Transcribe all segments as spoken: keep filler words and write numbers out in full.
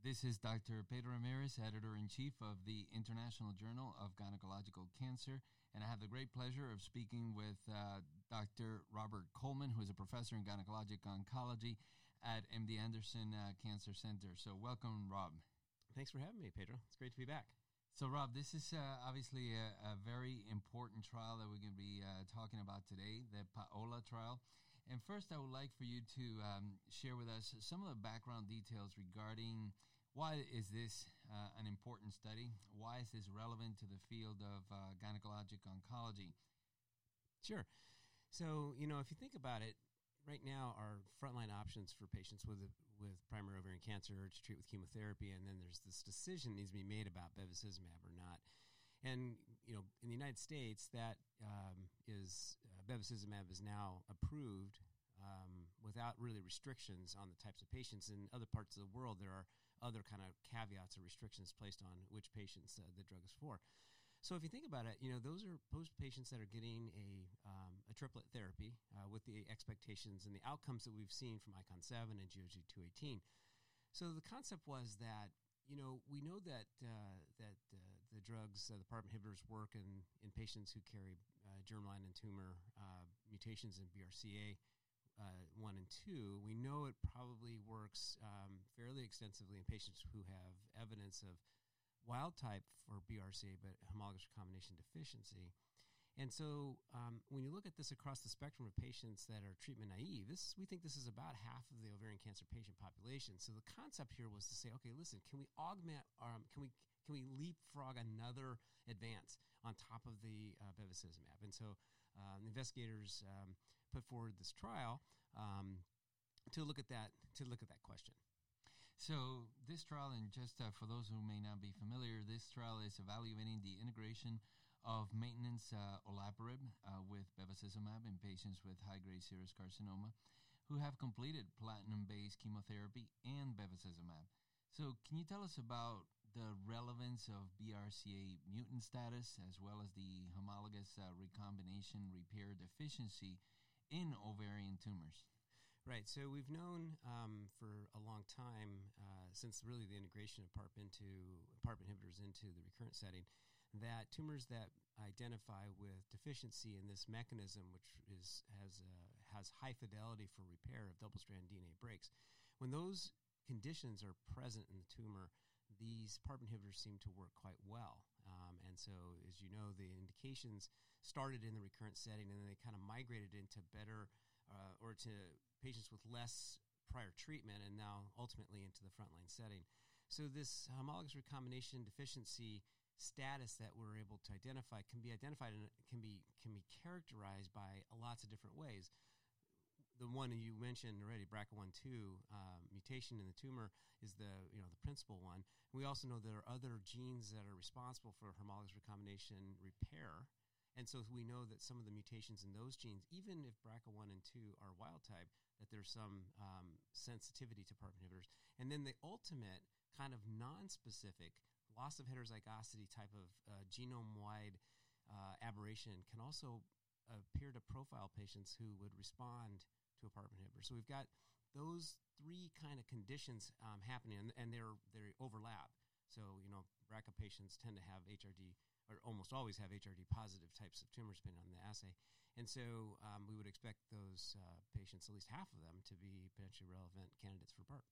This is Doctor Pedro Ramirez, Editor-in-Chief of the International Journal of Gynecological Cancer, and I have the great pleasure of speaking with uh, Doctor Robert Coleman, who is a professor in gynecologic oncology at M D Anderson uh, Cancer Center. So welcome, Rob. Thanks for having me, Pedro. It's great to be back. So, Rob, this is uh, obviously a, a very important trial that we're going to be uh, talking about today, the PAOLA trial. And first, I would like for you to um, share with us some of the background details regarding why is this uh, an important study? Why is this relevant to the field of uh, gynecologic oncology? Sure. So, you know, if you think about it, right now our frontline options for patients with with primary ovarian cancer are to treat with chemotherapy, and then there's this decision that needs to be made about bevacizumab or not. And, you know, in the United States, that um, is, uh, bevacizumab is now approved um, without really restrictions on the types of patients. In other parts of the world, there are other kind of caveats or restrictions placed on which patients uh, the drug is for. So if you think about it, you know, those are those patients that are getting a, um, a triplet therapy uh, with the expectations and the outcomes that we've seen from ICON seven and G O G two eighteen. So the concept was that, you know, we know that uh, that uh, the drugs, uh, the PARP inhibitors, work in, in patients who carry uh, germline and tumor uh, mutations in B R C A uh, one and two. We know it probably works um, fairly extensively in patients who have evidence of wild type for B R C A, but homologous recombination deficiency. And so um, when you look at this across the spectrum of patients that are treatment naive, this, we think this is about half of the ovarian cancer patient population. So the concept here was to say, okay, listen, can we augment, um, can we can we leapfrog another advance on top of the uh, bevacizumab? And so um, investigators um, put forward this trial um, to look at that to look at that question. So this trial, and just uh, for those who may not be familiar, this trial is evaluating the integration of maintenance uh, olaparib uh, with bevacizumab in patients with high-grade serous carcinoma who have completed platinum-based chemotherapy and bevacizumab. So can you tell us about the relevance of B R C A mutant status as well as the homologous uh, recombination repair deficiency in ovarian tumors? Right, so we've known um, for a long time, uh, since really the integration of PARP into PARP inhibitors into the recurrent setting, that tumors that identify with deficiency in this mechanism, which is has uh, has high fidelity for repair of double-strand D N A breaks, when those conditions are present in the tumor, these PARP inhibitors seem to work quite well. Um, and so, as you know, the indications started in the recurrent setting, and then they kind of migrated into better uh, or to patients with less prior treatment, and now ultimately into the frontline setting. So this homologous recombination deficiency status that we're able to identify can be identified and can be can be characterized by lots of different ways. The one you mentioned already, B R C A one two um, mutation in the tumor, is the you know the principal one. We also know there are other genes that are responsible for homologous recombination repair. And so we know that some of the mutations in those genes, even if B R C A one and two are wild type, that there's some um, sensitivity to PARP inhibitors. And then the ultimate kind of non-specific loss of heterozygosity type of uh, genome-wide uh, aberration can also appear to profile patients who would respond to a PARP inhibitor. So we've got those three kind of conditions um, happening, and, and they're they overlap. So, you know, B R C A patients tend to have H R D, or almost always have H R D-positive types of tumors, depending on the assay. And so um, we would expect those uh, patients, at least half of them, to be potentially relevant candidates for PARP.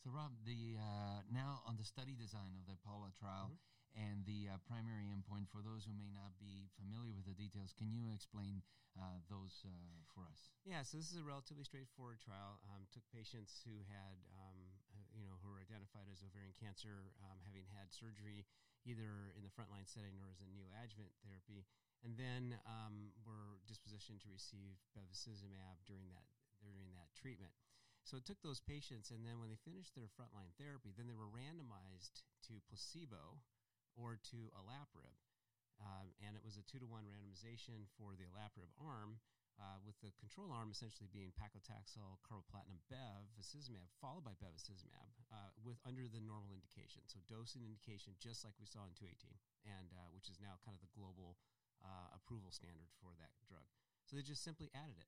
So, Rob, the uh, now on the study design of the PAOLA trial mm-hmm. and the uh, primary endpoint, for those who may not be familiar with the details, can you explain uh, those uh, for us? Yeah, so this is a relatively straightforward trial. Um, took patients who had, um, you know, who were identified as ovarian cancer, um, having had surgery either in the frontline setting or as a neoadjuvant therapy, and then um, were dispositioned to receive bevacizumab during that during that treatment. So it took those patients, and then when they finished their frontline therapy, then they were randomized to placebo or to olaparib. Um, and it was a two to one randomization for the olaparib arm, uh, with the control arm essentially being paclitaxel, carboplatin, bevacizumab, followed by bevacizumab, uh, with under the normal indication. So dosing indication, just like we saw in two eighteen, and uh, which is now kind of the global uh, approval standard for that drug. So they just simply added it.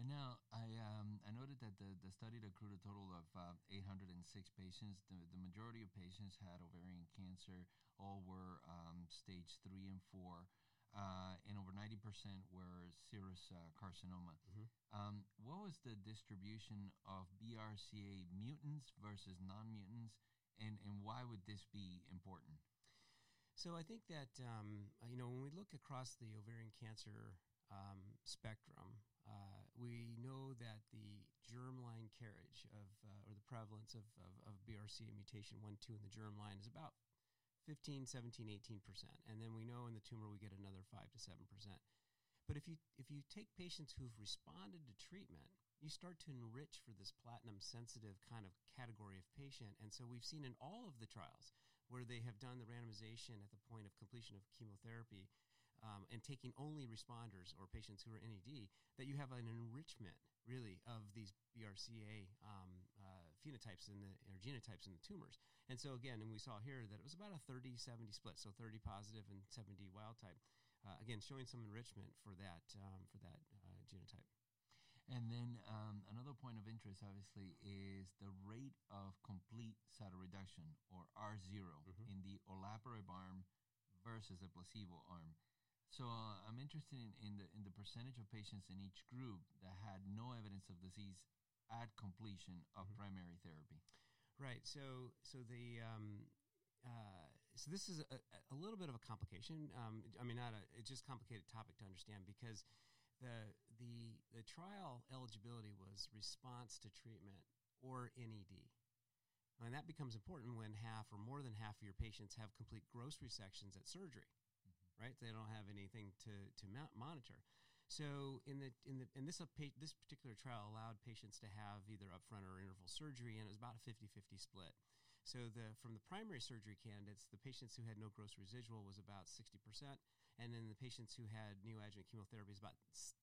And now I um, I noted that the, the study accrued a total of uh, eight hundred six patients. The, the majority of patients had ovarian cancer. All were um, stage three and four, uh, and over ninety percent were serous uh, carcinoma. Mm-hmm. Um, what was the distribution of B R C A mutants versus non-mutants, and, and why would this be important? So I think that, um, you know, when we look across the ovarian cancer um, spectrum, Uh, we know that the germline carriage of, uh, or the prevalence of, of, of B R C A mutation one, two in the germline is about fifteen, seventeen, eighteen percent. And then we know in the tumor we get another five to seven percent. But if you, if you take patients who've responded to treatment, you start to enrich for this platinum-sensitive kind of category of patient. And so we've seen in all of the trials where they have done the randomization at the point of completion of chemotherapy, Um, and taking only responders or patients who are N E D, that you have an enrichment, really, of these B R C A um, uh, phenotypes in the, or genotypes in the tumors. And so, again, and we saw here that it was about a thirty seventy split, so thirty positive and seventy wild type, uh, again, showing some enrichment for that, um, for that uh, genotype. And then um, another point of interest, obviously, is the rate of complete cytoreduction, or R zero, mm-hmm. in the olaparib arm versus the placebo arm. So uh, I'm interested in, in the in the percentage of patients in each group that had no evidence of disease at completion of mm-hmm. primary therapy. Right. So so the um, uh, so this is a, a little bit of a complication. Um, I mean, not a it's just a complicated topic to understand because the the the trial eligibility was response to treatment or N E D. And that becomes important when half or more than half of your patients have complete gross resections at surgery. Right, they don't have anything to to monitor. So in the in the in this this particular trial allowed patients to have either upfront or interval surgery, and it was about a fifty-fifty split. So the from the primary surgery candidates, the patients who had no gross residual was about sixty percent, and then the patients who had neoadjuvant chemotherapy is about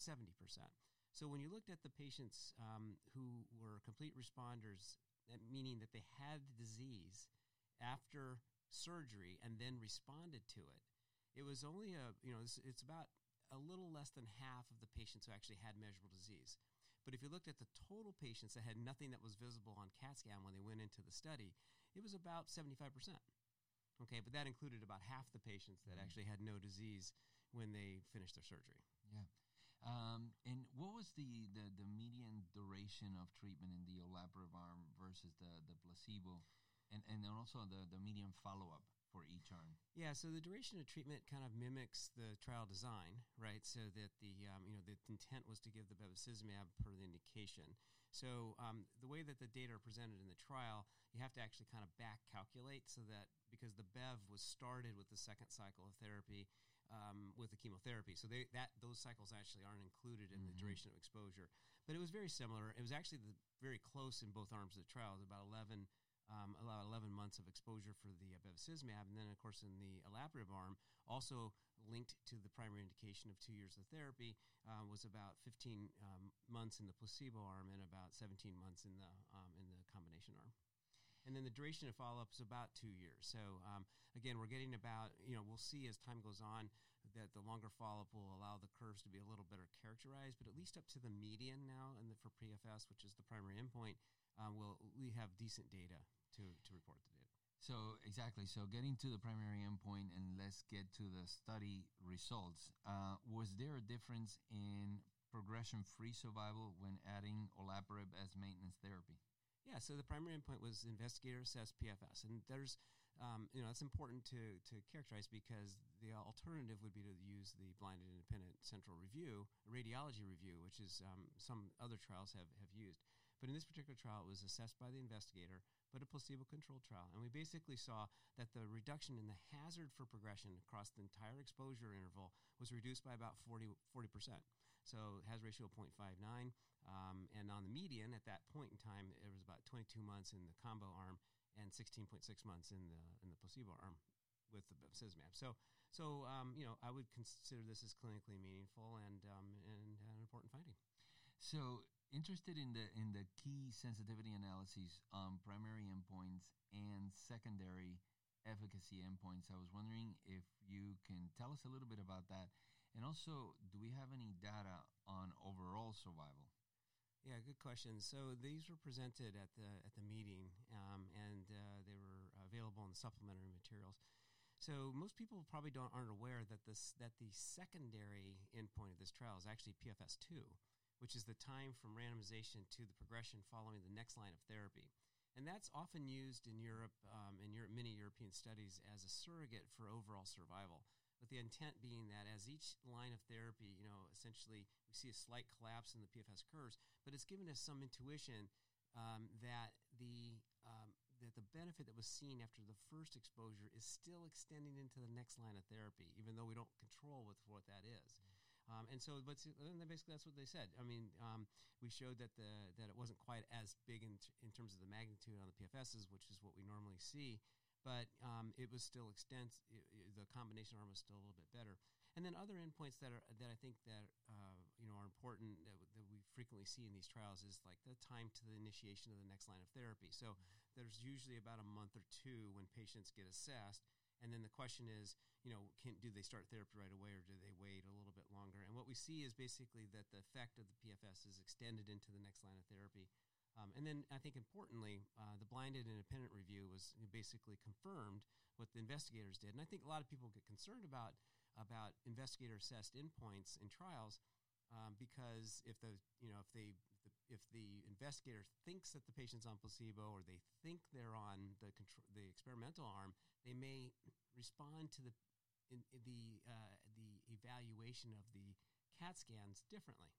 seventy percent. So when you looked at the patients um, who were complete responders, that meaning that they had the disease after surgery and then responded to it, it was only a, you know, it's, it's about a little less than half of the patients who actually had measurable disease. But if you looked at the total patients that had nothing that was visible on CAT scan when they went into the study, it was about seventy-five percent. Okay, but that included about half the patients that actually had no disease when they finished their surgery. Yeah. Um, and what was the, the, the median duration of treatment in the olaparib arm versus the, the placebo, and, and then also the, the median follow-up for each arm? Yeah, so the duration of treatment kind of mimics the trial design, right? So that the um, you know the intent was to give the bevacizumab per the indication. So um, the way that the data are presented in the trial, you have to actually kind of back calculate, so that because the bev was started with the second cycle of therapy um, with the chemotherapy, so they, that those cycles actually aren't included in mm-hmm. the duration of exposure. But it was very similar. It was actually the, very close in both arms of the trial. It was about eleven. Um, about eleven months of exposure for the uh, bevacizumab, and then, of course, in the olaparib arm, also linked to the primary indication of two years of therapy, uh, was about fifteen um, months in the placebo arm and about seventeen months in the um, in the combination arm. And then the duration of follow-up is about two years. So, um, again, we're getting about, you know, we'll see as time goes on that the longer follow-up will allow the curves to be a little better characterized, but at least up to the median now and the, for P F S, which is the primary endpoint, uh, we'll, we have decent data to, to report the data. So, exactly. So, getting to the primary endpoint, and let's get to the study results. Uh, was there a difference in progression-free survival when adding olaparib as maintenance therapy? Yeah, so the primary endpoint was investigator-assessed P F S, and there's, um, you know, that's important to to characterize because the alternative would be to use the blinded independent central review, radiology review, which is um, some other trials have, have used. But in this particular trial, it was assessed by the investigator, but a placebo-controlled trial, and we basically saw that the reduction in the hazard for progression across the entire exposure interval was reduced by about forty percent. So hazard ratio of zero point five nine, um, and on the median at that point in time, it was about twenty-two months in the combo arm and sixteen point six months in the in the placebo arm with the bevacizumab. So, so um, you know, I would consider this as clinically meaningful and um, and, and an important finding. So, interested in the in the key sensitivity analyses on primary endpoints and secondary efficacy endpoints. I was wondering if you can tell us a little bit about that, and also, do we have any data on overall survival? Yeah, good question. So these were presented at the at the meeting, um, and uh, they were available in supplementary materials. So most people probably don't aren't aware that this that the secondary endpoint of this trial is actually P F S two, which is the time from randomization to the progression following the next line of therapy, and that's often used in Europe um, in Europe, many European studies as a surrogate for overall survival. With the intent being that as each line of therapy, you know, essentially we see a slight collapse in the P F S curves, but it's given us some intuition um, that the um, that the benefit that was seen after the first exposure is still extending into the next line of therapy, even though we don't control what, what that is. Mm-hmm. Um, and so, but and basically that's what they said. I mean, um, we showed that the that it wasn't quite as big in, t- in terms of the magnitude on the P F Ss, which is what we normally see. But um, it was still extensive. The combination arm was still a little bit better, and then other endpoints that are that I think that uh, you know are important that, that we frequently see in these trials is like the time to the initiation of the next line of therapy. So there's usually about a month or two when patients get assessed, and then the question is, you know, can do they start therapy right away or do they wait a little bit longer? And what we see is basically that the effect of the P F S is extended into the next line of therapy. Um, and then I think importantly, uh, the blinded independent review was basically confirmed what the investigators did. And I think a lot of people get concerned about about investigator-assessed endpoints in trials um, because if the you know if they if the investigator thinks that the patient's on placebo or they think they're on the control, the experimental arm, they may respond to the in, in the uh, the evaluation of the CAT scans differently,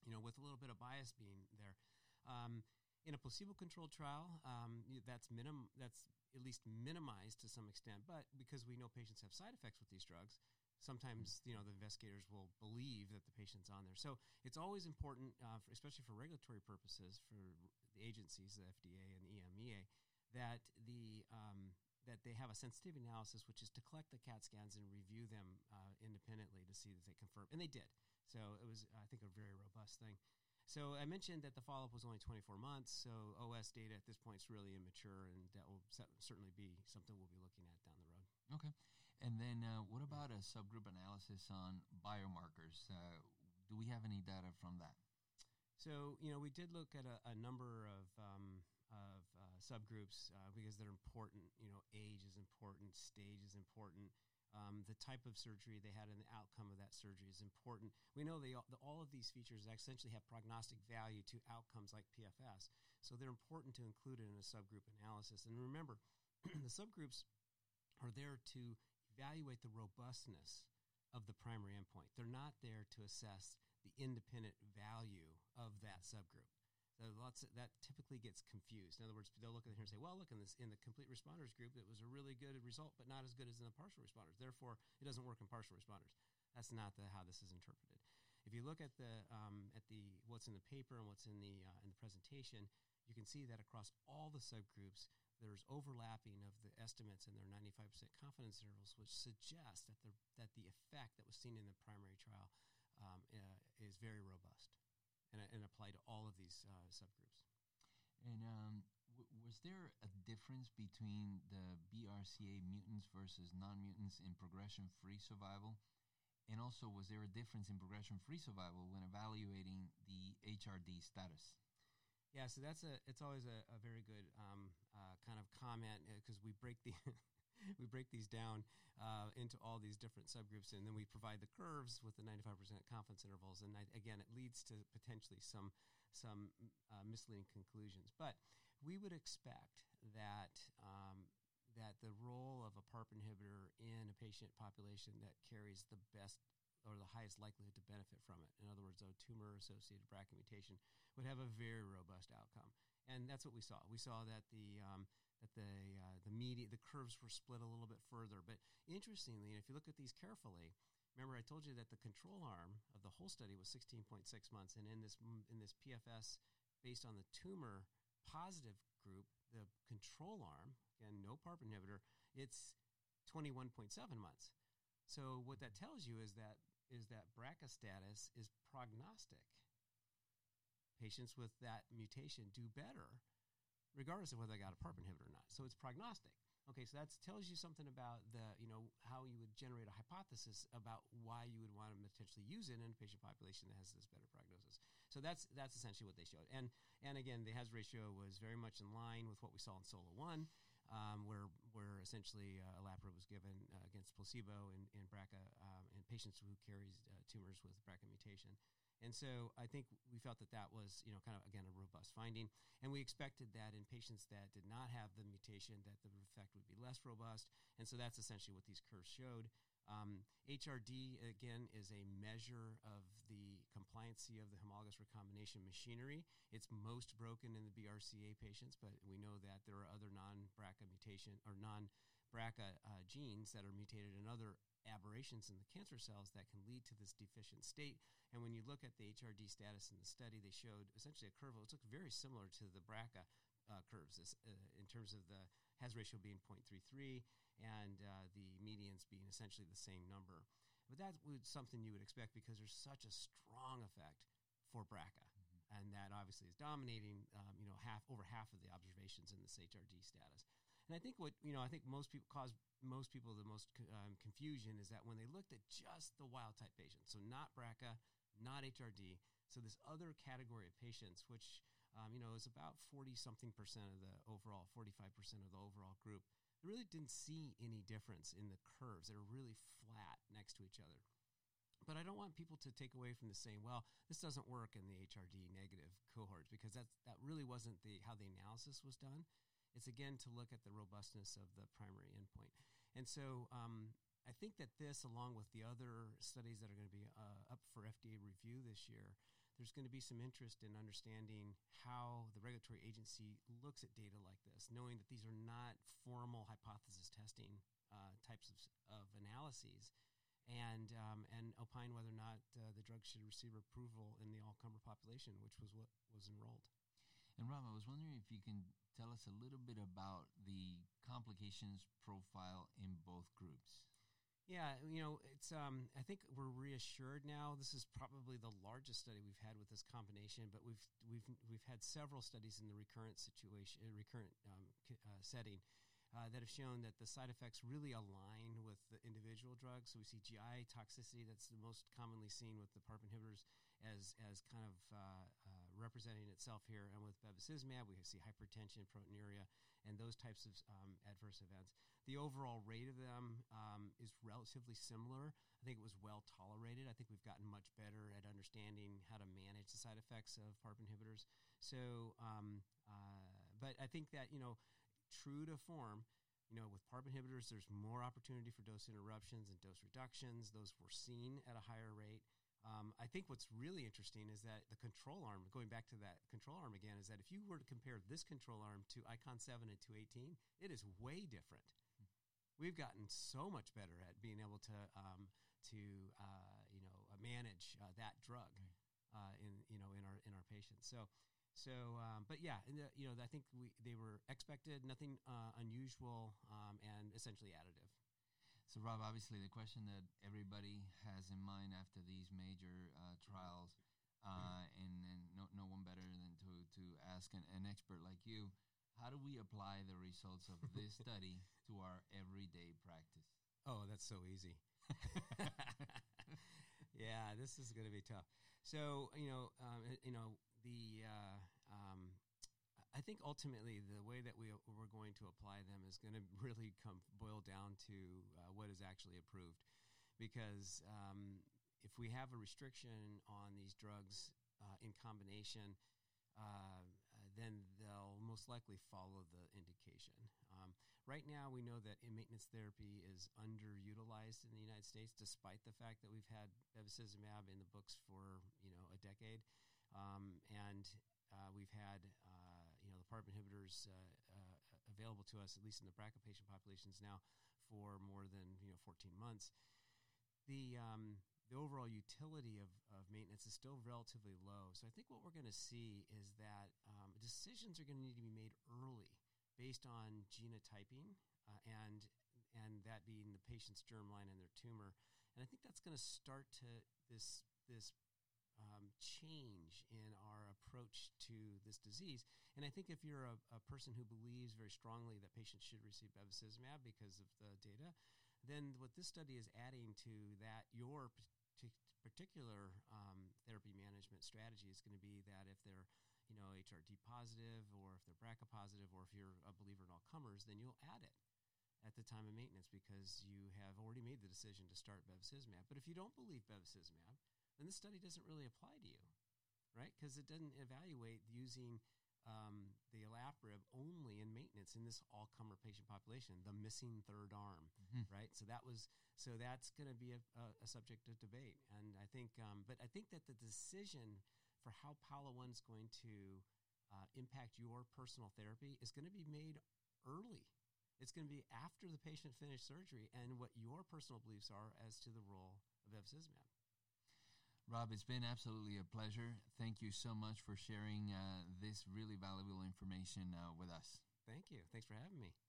you know, with a little bit of bias being there. Um, in a placebo-controlled trial, um, that's minim- that's at least minimized to some extent. But because we know patients have side effects with these drugs, sometimes you know the investigators will believe that the patient's on there. So it's always important, uh, for, especially for regulatory purposes, for the agencies, the F D A and the E M E A, that the um, that they have a sensitivity analysis, which is to collect the CAT scans and review them uh, independently to see that they confirm. And they did. So it was, I think, a very robust thing. So I mentioned that the follow-up was only twenty-four months, so O S data at this point is really immature, and that will certainly be something we'll be looking at down the road. Okay. And then uh, what about a subgroup analysis on biomarkers? Uh, do we have any data from that? So, you know, we did look at a, a number of um, of uh, subgroups uh, because they're important. You know, age is important, stage is important. Um, the type of surgery they had and the outcome of that surgery is important. We know they all, the, all of these features essentially have prognostic value to outcomes like P F S, so they're important to include it in a subgroup analysis. And remember, the subgroups are there to evaluate the robustness of the primary endpoint. They're not there to assess the independent value of that subgroup. So lots of, that typically gets confused. In other words, they'll look at it here and say, well, look, in this in the complete responders group, it was a really good result, but not as good as in the partial responders. Therefore, it doesn't work in partial responders. That's not the, how this is interpreted. If you look at the um, at the what's in the paper and what's in the uh, in the presentation, you can see that across all the subgroups, there's overlapping of the estimates and their ninety-five percent confidence intervals, which suggests that the that the effect that was seen in the primary trial um, uh, is very robust. And, and apply to all of these uh, subgroups. And um, w- was there a difference between the B R C A mutants versus non-mutants in progression-free survival? And also, was there a difference in progression-free survival when evaluating the H R D status? Yeah, so that's a it's always a, a very good um, uh, kind of comment because uh, we break the we break these down uh, into all these different subgroups, and then we provide the curves with the ninety-five percent confidence intervals. And I, again, it leads to potentially some some uh, misleading conclusions. But we would expect that um, that the role of a PARP inhibitor in a patient population that carries the best or the highest likelihood to benefit from it, in other words, a tumor-associated B R C A mutation, would have a very robust outcome. And that's what we saw. We saw that the um, that the uh, the media the curves were split a little bit further. But interestingly, if you look at these carefully, remember I told you that the control arm of the whole study was sixteen point six months, and in this in this P F S based on the tumor positive group, the control arm, again no PARP inhibitor, it's twenty-one point seven months. So what that tells you is that is that B R C A status is prognostic. Patients with that mutation do better, regardless of whether they got a PARP inhibitor or not. So it's prognostic. Okay, so that tells you something about the, you know, how you would generate a hypothesis about why you would want to potentially use it in a patient population that has this better prognosis. So that's that's essentially what they showed. And and again, the hazard ratio was very much in line with what we saw in SOLO one, um, where where essentially uh, olaparib was given uh, against placebo in, in B R C A um, in patients who carries uh, tumors with B R C A mutation. And so I think we felt that that was, you know, kind of, again, a robust finding. And we expected that in patients that did not have the mutation, that the effect would be less robust. And so that's essentially what these curves showed. Um, H R D, again, is a measure of the compliancy of the homologous recombination machinery. It's most broken in the B R C A patients, but we know that there are other non-B R C A mutation or non-B R C A uh, genes that are mutated in other aberrations in the cancer cells that can lead to this deficient state. And when you look at the H R D status in the study, they showed essentially a curve which looked very similar to the B R C A uh, curves this, uh, in terms of the hazard ratio being zero point three three and uh, the medians being essentially the same number. But that's something you would expect because there's such a strong effect for B R C A. Mm-hmm. And that obviously is dominating, um, you know, half over half of the observations in this H R D status. And I think what, you know, I think most people cause most people the most um, confusion is that when they looked at just the wild-type patients, so not B R C A, not H R D, so this other category of patients, which, um, you know, is about forty-something percent of the overall, forty-five percent of the overall group, they really didn't see any difference in the curves. They were really flat next to each other. But I don't want people to take away from this saying, well, this doesn't work in the H R D negative cohorts, because that's, that really wasn't the how the analysis was done. It's, again, to look at the robustness of the primary endpoint. And so um, I think that this, along with the other studies that are going to be uh, up for F D A review this year, there's going to be some interest in understanding how the regulatory agency looks at data like this, knowing that these are not formal hypothesis testing uh, types of, of analyses, and um, and opine whether or not uh, the drug should receive approval in the all-comer population, which was what was enrolled. And, Rob, I was wondering if you can tell us a little bit about the complications profile in both groups. Yeah, you know, it's. Um, I think we're reassured now. This is probably the largest study we've had with this combination, but we've we've we've had several studies in the recurrent situation, recurrent um, uh, setting, uh, that have shown that the side effects really align with the individual drugs. So we see G I toxicity that's the most commonly seen with the PARP inhibitors as as kind of uh, uh, representing itself here. And with bevacizumab, we see hypertension, proteinuria, and those types of um, adverse events. The overall rate of them um, is relatively similar. I think it was well tolerated. I think we've gotten much better at understanding how to manage the side effects of PARP inhibitors. So, um, uh, but I think that, you know, true to form, you know, with PARP inhibitors, there's more opportunity for dose interruptions and dose reductions. Those were seen at a higher rate. Um, I think what's really interesting is that the control arm, going back to that control arm again, is that if you were to compare this control arm to ICON seven and two eighteen, it is way different. We've gotten so much better at being able to, um, to uh, you know, manage uh, that drug uh, in, you know, in our in our patients. So. So, um, but yeah, and the, you know, I think we they were expected, nothing uh, unusual, um, and essentially additive. So, Rob, obviously the question that everybody has in mind after these major uh, trials, uh, mm-hmm. and, and no, no one better than to, to ask an, an expert like you, how do we apply the results of this study to our everyday practice? Oh, that's so easy. Yeah, this is going to be tough. So, you know, um, you know, The uh, um, I think ultimately the way that we we're going to apply them is going to really come boil down to uh, what is actually approved, because um, if we have a restriction on these drugs uh, in combination, uh, then they'll most likely follow the indication. Um, right now, we know that maintenance therapy is underutilized in the United States, despite the fact that we've had bevacizumab in the books for you know a decade. Um, and uh, we've had, uh, you know, the PARP inhibitors uh, uh, available to us, at least in the B R C A patient populations now, for more than, you know, fourteen months. The um, the overall utility of, of maintenance is still relatively low. So I think what we're going to see is that um, decisions are going to need to be made early based on genotyping uh, and and that being the patient's germline and their tumor. And I think that's going to start to this this Um, change in our approach to this disease. And I think if you're a, a person who believes very strongly that patients should receive bevacizumab because of the data, then what this study is adding to that, your particular um, therapy management strategy is going to be that if they're, you know, H R D positive, or if they're B R C A positive, or if you're a believer in all comers, then you'll add it at the time of maintenance because you have already made the decision to start bevacizumab. But if you don't believe bevacizumab, then this study doesn't really apply to you, right? Because it doesn't evaluate using um, the olaparib only in maintenance in this all-comer patient population, the missing third arm, mm-hmm. right? So that was so that's going to be a, a, a subject of debate, and I think, um, but I think that the decision for how PAOLA one is going to uh, impact your personal therapy is going to be made early. It's going to be after the patient finished surgery and what your personal beliefs are as to the role of bevacizumab. Rob, it's been absolutely a pleasure. Thank you so much for sharing uh, this really valuable information uh, with us. Thank you. Thanks for having me.